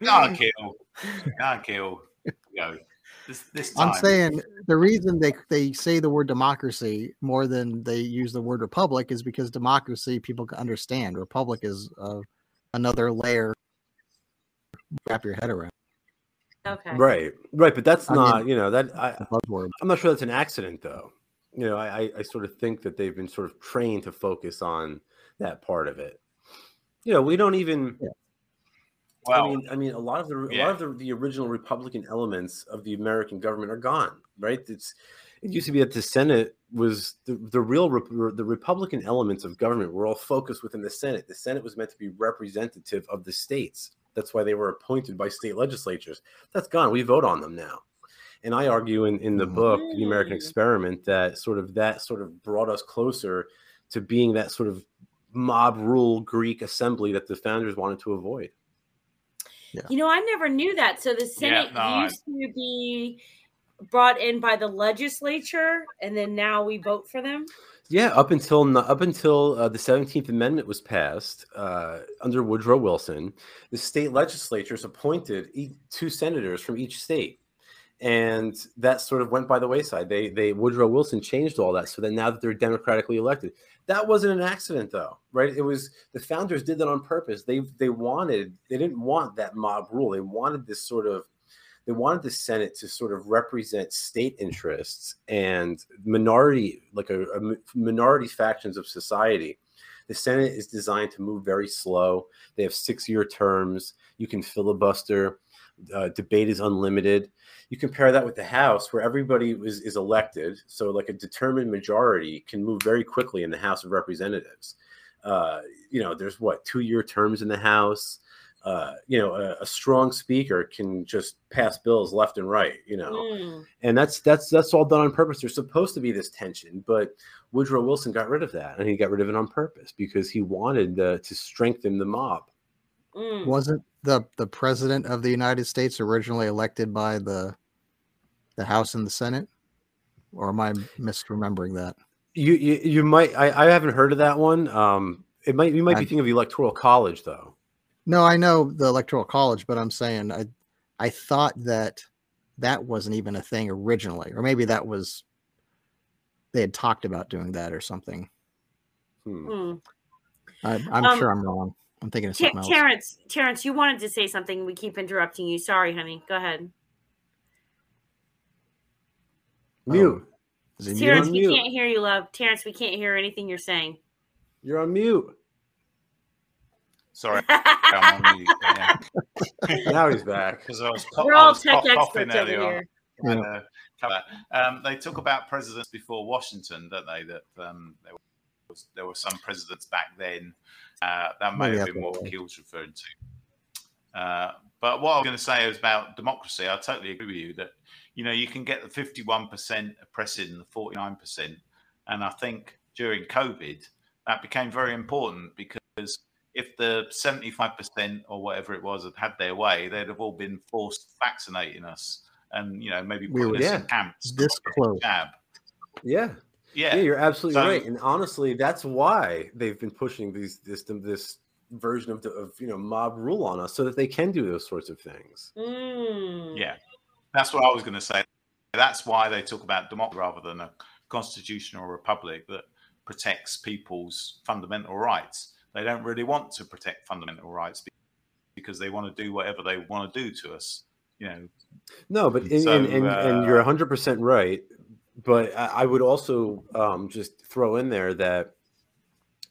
No, Kiel. No, Kiel. Go. This, this I'm saying the reason they, they say the word democracy more than they use the word republic is because democracy people can understand. Republic is uh, another layer to wrap your head around. Okay. Right, right, but that's I not mean, you know that I, I'm not sure that's an accident though. You know, I, I sort of think that they've been sort of trained to focus on that part of it. You know, we don't even. Yeah. Wow. I mean, I mean, a lot of the yeah. a lot of the, the original Republican elements of the American government are gone, right? It's it used to be that the Senate was the the real the Republican elements of government were all focused within the Senate. The Senate was meant to be representative of the states. That's why they were appointed by state legislatures. That's gone. We vote on them now. And I argue in in the book, The American Experiment, that sort of that sort of brought us closer to being that sort of mob rule Greek assembly that the founders wanted to avoid. Yeah. You know, I never knew that. So the Senate yeah, no, used I... to be brought in by the legislature, and then now we vote for them. Yeah, up until up until uh, the seventeenth Amendment was passed uh, under Woodrow Wilson, the state legislatures appointed e two senators from each state, and that sort of went by the wayside. They they Woodrow Wilson changed all that, so that now that they're democratically elected. That wasn't an accident, though, right? It was the founders did that on purpose. They they wanted they didn't want that mob rule. They wanted this sort of they wanted the Senate to sort of represent state interests and minority like a, a minority factions of society. The Senate is designed to move very slow. They have six-year terms. You can filibuster. Uh, debate is unlimited. You compare that with the House, where everybody is, is elected, so like a determined majority can move very quickly in the House of Representatives. Uh, you know, there's what two-year terms in the House. uh, you know, a, a strong speaker can just pass bills left and right, you know, mm. and that's, that's, that's all done on purpose. There's supposed to be this tension, but Woodrow Wilson got rid of that, and he got rid of it on purpose because he wanted the, to strengthen the mob. Mm. Wasn't the, the president of the United States originally elected by the, the House and the Senate? Or am I misremembering that? You, you, you might, I, I haven't heard of that one. Um, it might, you might be I, thinking of the Electoral College though. No, I know the Electoral College, but I'm saying I, I thought that that wasn't even a thing originally, or maybe that was, they had talked about doing that or something. Hmm. Hmm. I, I'm um, sure I'm wrong. I'm thinking of something else. Terrence, Terrence, you wanted to say something. We keep interrupting you. Sorry, honey. Go ahead. Mute. Oh. Terrence, mute? we mute. can't hear you, love. Terrence, we can't hear anything you're saying. You're on mute. Sorry, I'm on mute. Yeah. Now he's back. Because I was, We're I all was tech experts over here. And, uh, um, they talk about presidents before Washington, don't they? That um, there, was, there were some presidents back then. Uh, that may oh, yeah, have been what Kiel's referring to. Uh, but what I was going to say is about democracy. I totally agree with you that, you know, you can get the fifty-one percent oppressing and the forty-nine percent. And I think during COVID, that became very important, because if the seventy-five percent or whatever it was had had their way, they'd have all been forced vaccinating us. And, you know, maybe we put would, us yeah. in camps. This close. Jab. Yeah. Yeah. yeah, you're absolutely so, right. And honestly, that's why they've been pushing these this this version of, the, of you know, mob rule on us, so that they can do those sorts of things. Mm. Yeah, that's what I was going to say. That's why they talk about democracy rather than a constitutional republic that protects people's fundamental rights. They don't really want to protect fundamental rights because they want to do whatever they want to do to us. You know. No, but in, so, and, and, uh, and you're one hundred percent right. But I would also um, just throw in there that,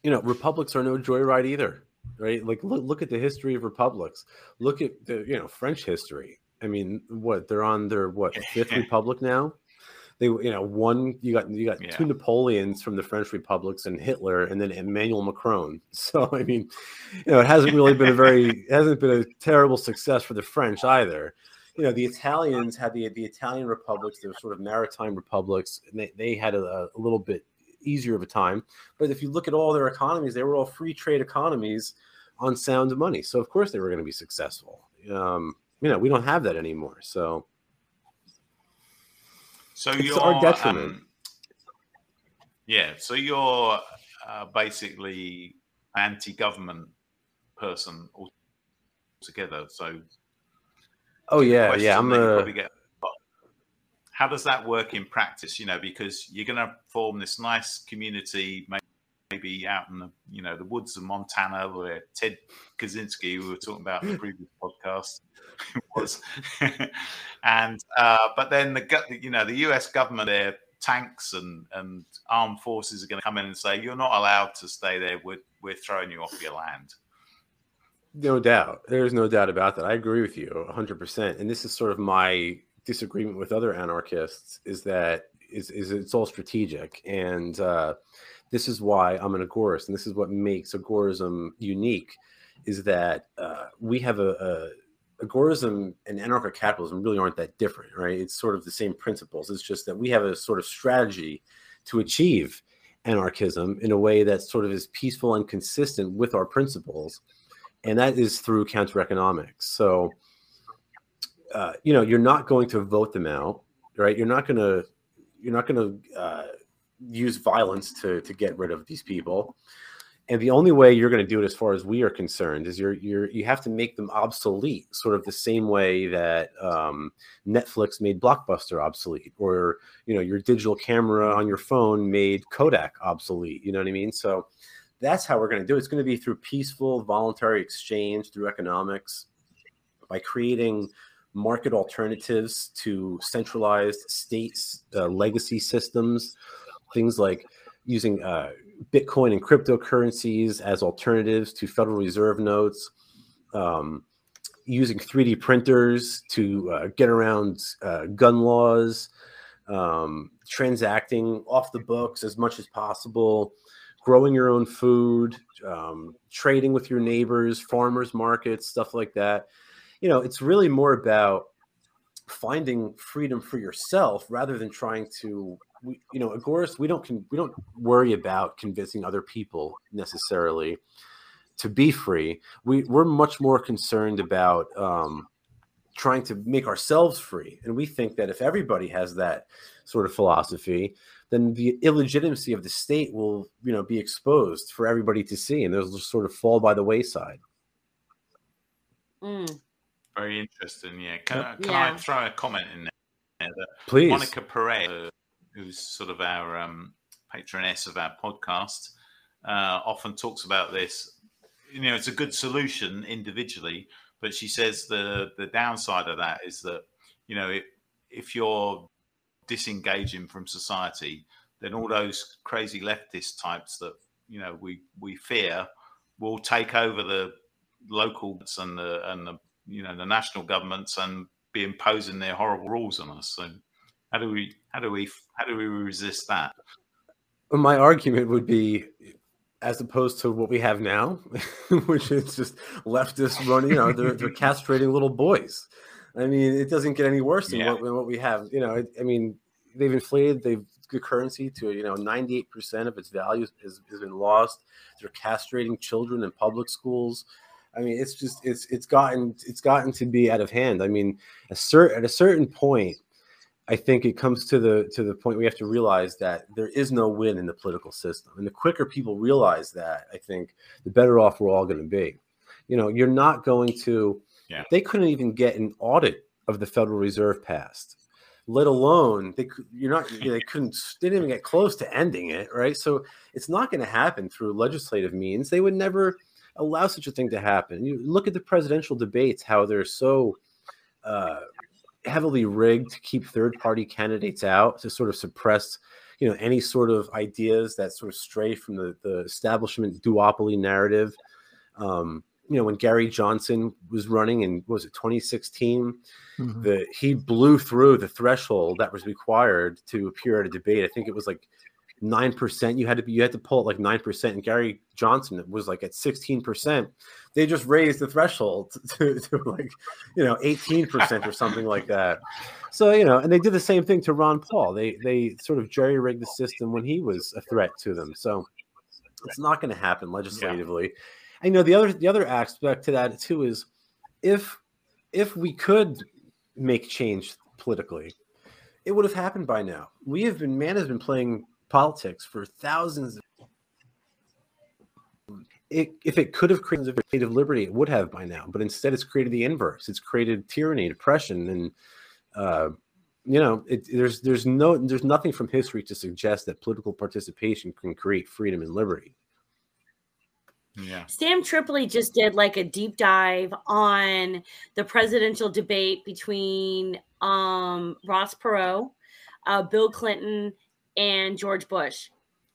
you know, republics are no joyride either, right? Like, look, look at the history of republics. Look at the, you know, French history. I mean, what they're on their what fifth republic now. They, you know, one you got you got yeah. two Napoleons from the French republics, and Hitler, and then Emmanuel Macron. So I mean, you know, it hasn't really been a very it hasn't been a terrible success for the French either. You know, the Italians had the the Italian republics, they were sort of maritime republics, and they, they had a, a little bit easier of a time. But if you look at all their economies, they were all free trade economies on sound money. So, of course, they were going to be successful. Um, you know, we don't have that anymore. So, so it's you're, our detriment. Um, yeah, so you're uh, basically anti-government person altogether. So... Oh yeah, yeah. I'm a... get, how does that work in practice? You know, because you're going to form this nice community, maybe out in the you know the woods of Montana, where Ted Kaczynski, we were talking about in the previous podcast, was. and uh, but then the you know the U S government, their tanks and and armed forces are going to come in and say you're not allowed to stay there. We're we're throwing you off your land. No doubt. There's no doubt about that. I agree with you one hundred percent. And this is sort of my disagreement with other anarchists is that is, is it's all strategic. And uh, this is why I'm an agorist. And this is what makes agorism unique is that uh, we have a, a agorism and anarcho-capitalism really aren't that different, right? It's sort of the same principles. It's just that we have a sort of strategy to achieve anarchism in a way that sort of is peaceful and consistent with our principles. And that is through counter-economics. So, uh, you know, you're not going to vote them out, right? You're not going to, you're not going to uh, use violence to to get rid of these people. And the only way you're going to do it, as far as we are concerned, is you're you're you have to make them obsolete, sort of the same way that um, Netflix made Blockbuster obsolete, or you know, your digital camera on your phone made Kodak obsolete. You know what I mean? So. That's how we're going to do it. It's going to be through peaceful, voluntary exchange, through economics, by creating market alternatives to centralized state uh, legacy systems, things like using uh, Bitcoin and cryptocurrencies as alternatives to Federal Reserve notes, um, using three D printers to uh, get around uh, gun laws, um, transacting off the books as much as possible, growing your own food, um, trading with your neighbors, farmers markets, stuff like that. You know, it's really more about finding freedom for yourself rather than trying to, we, you know, agorists, we don't con- we don't worry about convincing other people necessarily to be free. We, we're much more concerned about um, trying to make ourselves free. And we think that if everybody has that sort of philosophy, then the illegitimacy of the state will, you know, be exposed for everybody to see, and those will sort of fall by the wayside. Mm. Very interesting, yeah. Can, I, can yeah. I throw a comment in there? That please. Monica Perez, who's sort of our um, patroness of our podcast, uh, often talks about this. You know, it's a good solution individually, but she says the, the downside of that is that, you know, if, if you're disengaging from society, then all those crazy leftist types that, you know, we, we fear will take over the locals and the, and the, you know, the national governments and be imposing their horrible rules on us. So how do we, how do we, how do we resist that? Well, my argument would be, as opposed to what we have now, which is just leftists running, you know, they're, they're castrating little boys. I mean, it doesn't get any worse than, yeah. what, than what we have. You know, it, I mean, they've inflated they've, the currency to, you know, ninety-eight percent of its value has, has been lost. They're castrating children in public schools. I mean, it's just it's it's gotten it's gotten to be out of hand. I mean, a cer- at a certain point, I think it comes to the to the point we have to realize that there is no win in the political system. And the quicker people realize that, I think the better off we're all going to be. You know, you're not going to. Yeah. They couldn't even get an audit of the Federal Reserve passed, let alone they you're not they couldn't they didn't even get close to ending it, right? So it's not going to happen through legislative means. They would never allow such a thing to happen. You look at the presidential debates, how they're so uh, heavily rigged to keep third-party candidates out, to sort of suppress, you know, any sort of ideas that sort of stray from the, the establishment duopoly narrative. Um, you know, when Gary Johnson was running in, what was it, twenty sixteen, mm-hmm. the, he blew through the threshold that was required to appear at a debate. I think it was like nine percent. You had to be, you had to pull it like nine percent, and Gary Johnson was like at sixteen percent. They just raised the threshold to, to like, you know, eighteen percent or something like that. So, you know, and they did the same thing to Ron Paul. They, they sort of jerry-rigged the system when he was a threat to them. So it's not going to happen legislatively. Yeah. I know the other the other aspect to that too is if if we could make change politically, it would have happened by now. We have been man has been playing politics for thousands of it, if it could have created a state of liberty, it would have by now. But instead, it's created the inverse. It's created tyranny, depression, and uh, you know, it, there's there's no there's nothing from history to suggest that political participation can create freedom and liberty. Yeah. Sam Tripoli just did like a deep dive on the presidential debate between um, Ross Perot, uh, Bill Clinton, and George Bush.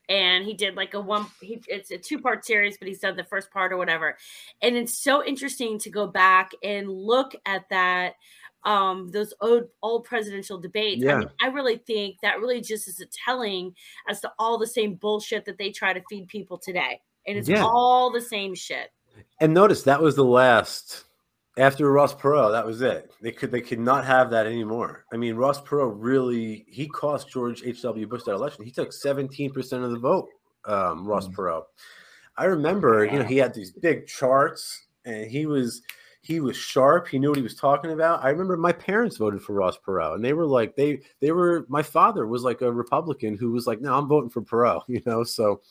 And he did like a one, he, it's a two part series, but he's done the first part or whatever. And it's so interesting to go back and look at that, um, those old, old presidential debates. Yeah. I mean, I really think that really just is a telling as to all the same bullshit that they try to feed people today. And it's yeah. all the same shit. And notice that was the last after Ross Perot. That was it. They could they could not have that anymore. I mean, Ross Perot really he cost George H W Bush that election. He took seventeen percent of the vote. Um, Ross mm-hmm. Perot. I remember, yeah. you know, he had these big charts, and he was he was sharp. He knew what he was talking about. I remember my parents voted for Ross Perot, and they were like they they were. My father was like a Republican who was like, no, I'm voting for Perot. You know, so.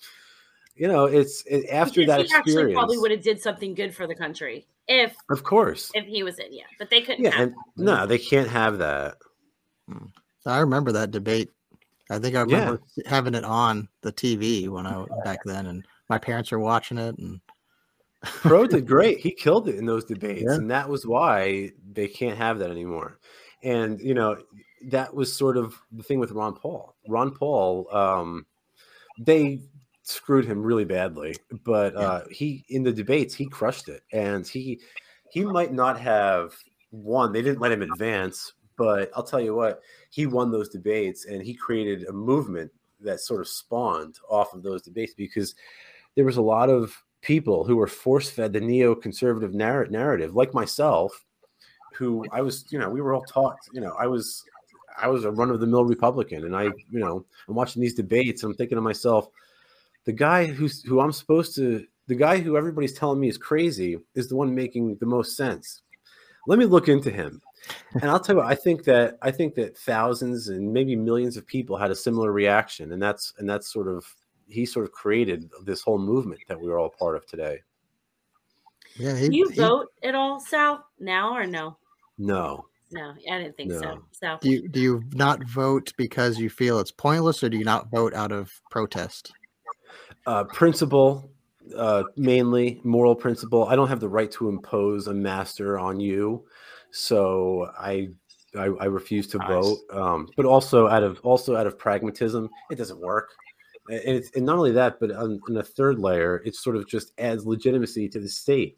You know, it's it, after because that he experience. He actually probably would have did something good for the country if, of course, if he was in. Yeah, but they couldn't. Yeah, have and, no, they can't have that. I remember that debate. I think I remember yeah. having it on the T V when I back then, and my parents were watching it. And Pro did great. He killed it in those debates, yeah. and that was why they can't have that anymore. And you know, that was sort of the thing with Ron Paul. Ron Paul, um, they. screwed him really badly, but uh he in the debates he crushed it, and he he might not have won. They didn't let him advance, but I'll tell you what, he won those debates, and he created a movement that sort of spawned off of those debates, because there was a lot of people who were force-fed the neoconservative narr- narrative, like myself, who I was, you know, we were all taught, you know, I was I was a run-of-the-mill Republican, and I, you know, I'm watching these debates, and I'm thinking to myself, the guy who's, who I'm supposed to, the guy who everybody's telling me is crazy is the one making the most sense. Let me look into him. And I'll tell you what, I think that I think that thousands and maybe millions of people had a similar reaction, and that's and that's sort of he sort of created this whole movement that we are all part of today. Yeah, he, Do you he, vote at all, Sal? Now or no? No. No, I didn't think no. so. Sal. Do you do you not vote because you feel it's pointless, or do you not vote out of protest? Uh, principle. Uh, mainly moral principle. I don't have the right to impose a master on you, so I I, I refuse to nice. vote. Um, but also out of also out of pragmatism, it doesn't work. And, it's, and not only that, but on, on a third layer, it sort of just adds legitimacy to the state.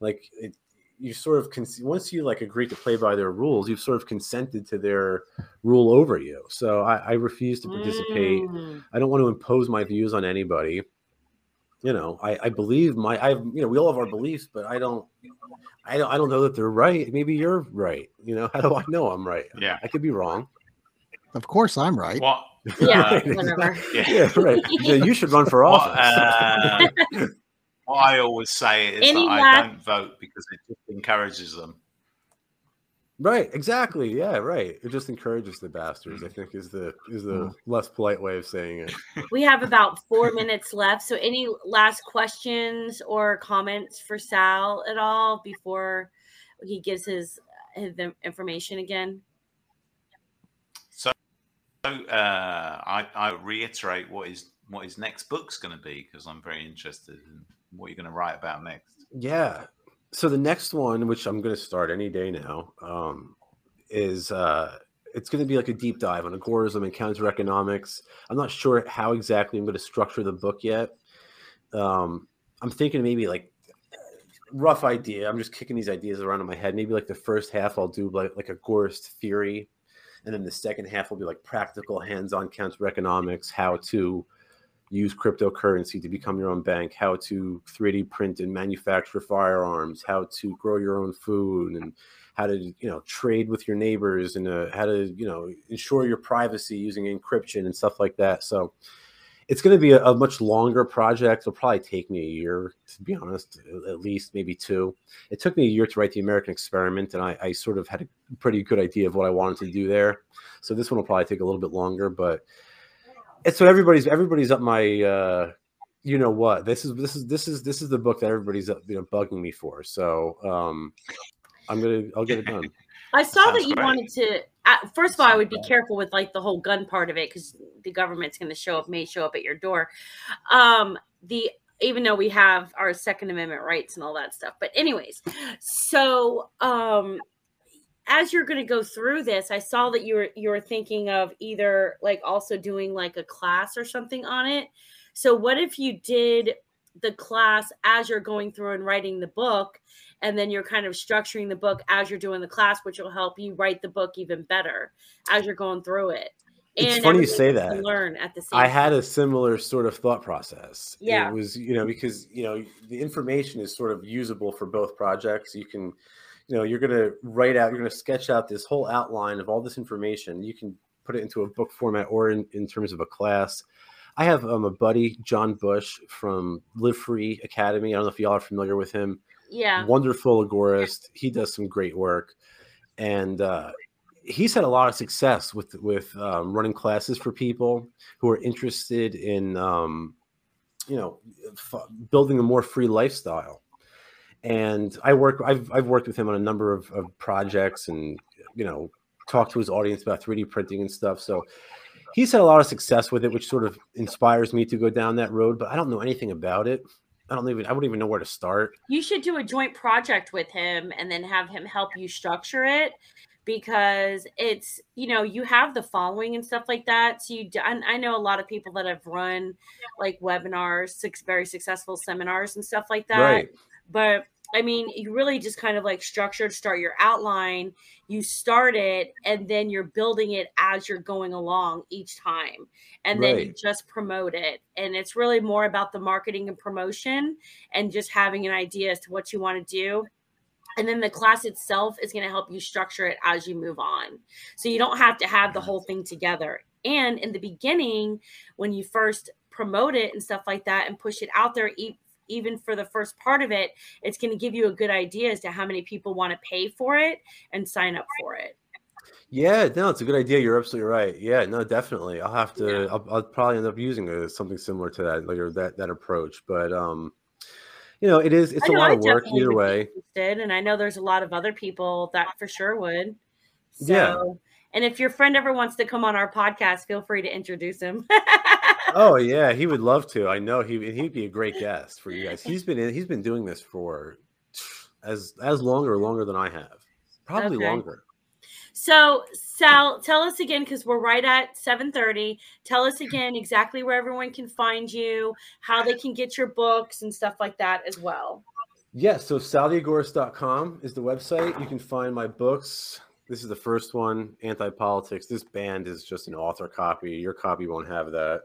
Like it, you sort of con- once you like agree to play by their rules, you've sort of consented to their rule over you. So I, I refuse to participate. Mm. I don't want to impose my views on anybody. You know, I, I believe my, I, you know, we all have our beliefs, but I don't, I don't, I don't know that they're right. Maybe you're right. You know, how do I know I'm right? Yeah. I could be wrong. Of course I'm right. Well, yeah, uh, whatever. Yeah. yeah, right. Yeah, you should run for office. Well, uh, what I always say is Any that laugh? I don't vote because it just encourages them. Right. Exactly. Yeah. Right. It just encourages the bastards, I think, is the is the less polite way of saying it. We have about four minutes left. So any last questions or comments for Sal at all before he gives his, his information again? So uh, I, I reiterate what his, what his next book's going to be, because I'm very interested in what you're going to write about next. Yeah. So the next one, which I'm going to start any day now, um, is uh, it's going to be like a deep dive on agorism and countereconomics. I'm not sure how exactly I'm going to structure the book yet. Um, I'm thinking maybe like rough idea. I'm just kicking these ideas around in my head. Maybe like the first half I'll do like, like agorist theory. And then the second half will be like practical hands-on countereconomics, how to use cryptocurrency to become your own bank, how to three D print and manufacture firearms, how to grow your own food, and how to, you know, trade with your neighbors, and uh, how to, you know, ensure your privacy using encryption and stuff like that. So it's going to be a, a much longer project. It'll probably take me a year, to be honest, at least maybe two. It took me a year to write The American Experiment, and I, I sort of had a pretty good idea of what I wanted to do there. So this one will probably take a little bit longer, but it's so everybody's everybody's up my uh you know what this is this is this is this is the book that everybody's up, you know, bugging me for. So um I'm gonna I'll get it done. I saw Sounds that you great. wanted to uh, first of all, I would be careful with like the whole gun part of it, because the government's gonna show up may show up at your door. Um the even though we have our Second Amendment rights and all that stuff. But anyways, so um as you're going to go through this, I saw that you were you were thinking of either like also doing like a class or something on it. So what if you did the class as you're going through and writing the book, and then you're kind of structuring the book as you're doing the class, which will help you write the book even better as you're going through it. It's and funny you say that. Learn at the same I time. Had a similar sort of thought process. Yeah. It was, you know, because, you know, the information is sort of usable for both projects. You can You know, you're going to write out, you're going to sketch out this whole outline of all this information. You can put it into a book format or in, in terms of a class. I have um, a buddy, John Bush, from Live Free Academy. I don't know if y'all are familiar with him. Yeah. Wonderful agorist. He does some great work. And uh, he's had a lot of success with, with um, running classes for people who are interested in, um, you know, f- building a more free lifestyle. And I work, I've, I've worked with him on a number of, of projects, and, you know, talked to his audience about three D printing and stuff. So he's had a lot of success with it, which sort of inspires me to go down that road, but I don't know anything about it. I don't even, I wouldn't even know where to start. You should do a joint project with him and then have him help you structure it, because it's, you know, you have the following and stuff like that. So you, I know a lot of people that have run like webinars, six very successful seminars and stuff like that. Right. But I mean, you really just kind of like structured, start your outline, you start it, and then you're building it as you're going along each time. And right. then you just promote it. And it's really more about the marketing and promotion and just having an idea as to what you want to do. And then the class itself is going to help you structure it as you move on. So you don't have to have the whole thing together. And in the beginning, when you first promote it and stuff like that and push it out there, e- even for the first part of it, it's going to give you a good idea as to how many people want to pay for it and sign up for it. Yeah, no, it's a good idea. You're absolutely right. Yeah, no, definitely. I'll have to, yeah. I'll, I'll probably end up using a, something similar to that, like, or that, that approach. But, um, you know, it is, it's know, a lot I of work either way. And I know there's a lot of other people that for sure would. So, yeah. And if your friend ever wants to come on our podcast, feel free to introduce him. Oh yeah, he would love to. I know he he'd be a great guest for you guys. He's been in, he's been doing this for as as long or longer than I have, probably okay. longer. So Sal, tell us again, because we're right at seven thirty. Tell us again exactly where everyone can find you, how they can get your books and stuff like that as well. Yes, yeah, so sal the agorist dot com is the website. You can find my books. This is the first one, Anti-Politics. This band is just an author copy. Your copy won't have that.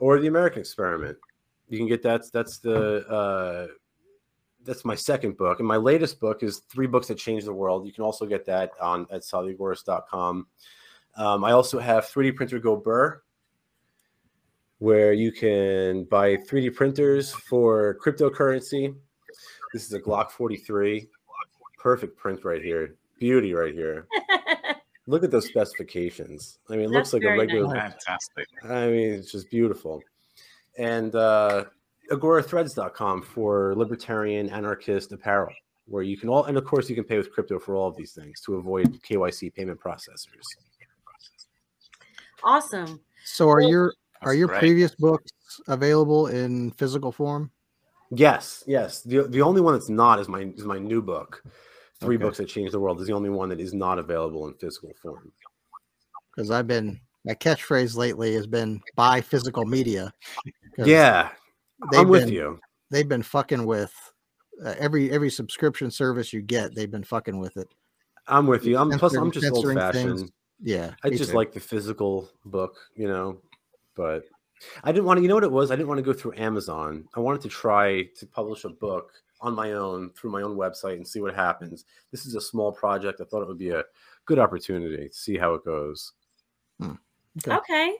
Or The American Experiment. You can get that. That's the uh, that's my second book. And my latest book is Three Books That Changed the World. You can also get that on at sal the agorist dot com. Um, I also have three D Printer Go Burr, where you can buy three D printers for cryptocurrency. This is a Glock forty-three. Perfect print right here. Beauty right here. Look at those specifications. I mean, it That's looks like a regular. Nice. Fantastic. I mean, it's just beautiful. And uh, agora threads dot com for libertarian anarchist apparel, where you can all, and of course, you can pay with crypto for all of these things to avoid K Y C payment processors. Awesome. So, are well, your are your great. previous books available in physical form? Yes, yes. the The only one that's not is my is my new book. Three okay. Books That Changed the World is the only one that is not available in physical form. Because I've been, my catchphrase lately has been buy physical media. Yeah, I'm with been, you. They've been fucking with uh, every every subscription service you get. They've been fucking with it. I'm with you. I'm plus I'm just old fashioned. Yeah, I just too. like the physical book, you know. But I didn't want to. You know what it was? I didn't want to go through Amazon. I wanted to try to publish a book on my own through my own website and see what happens. This is a small project. I thought it would be a good opportunity to see how it goes. Hmm. Okay. okay.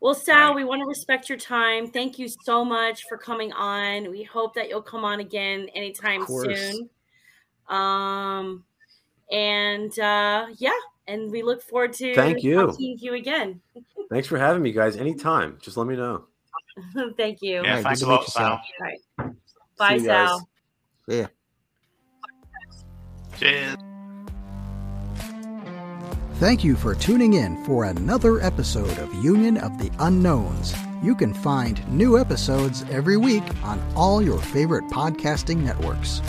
Well, Sal, we want to respect your time. Thank you so much for coming on. We hope that you'll come on again anytime soon. Um, and uh, yeah, and we look forward to Thank you. seeing you again. Thanks for having me, guys. Anytime. Just let me know. Thank you. Yeah, right, thanks a lot, Sal. Right. Bye, Sal. Guys. Yeah. Cheers. Thank you for tuning in for another episode of Union of the Unknowns. You can find new episodes every week on all your favorite podcasting networks.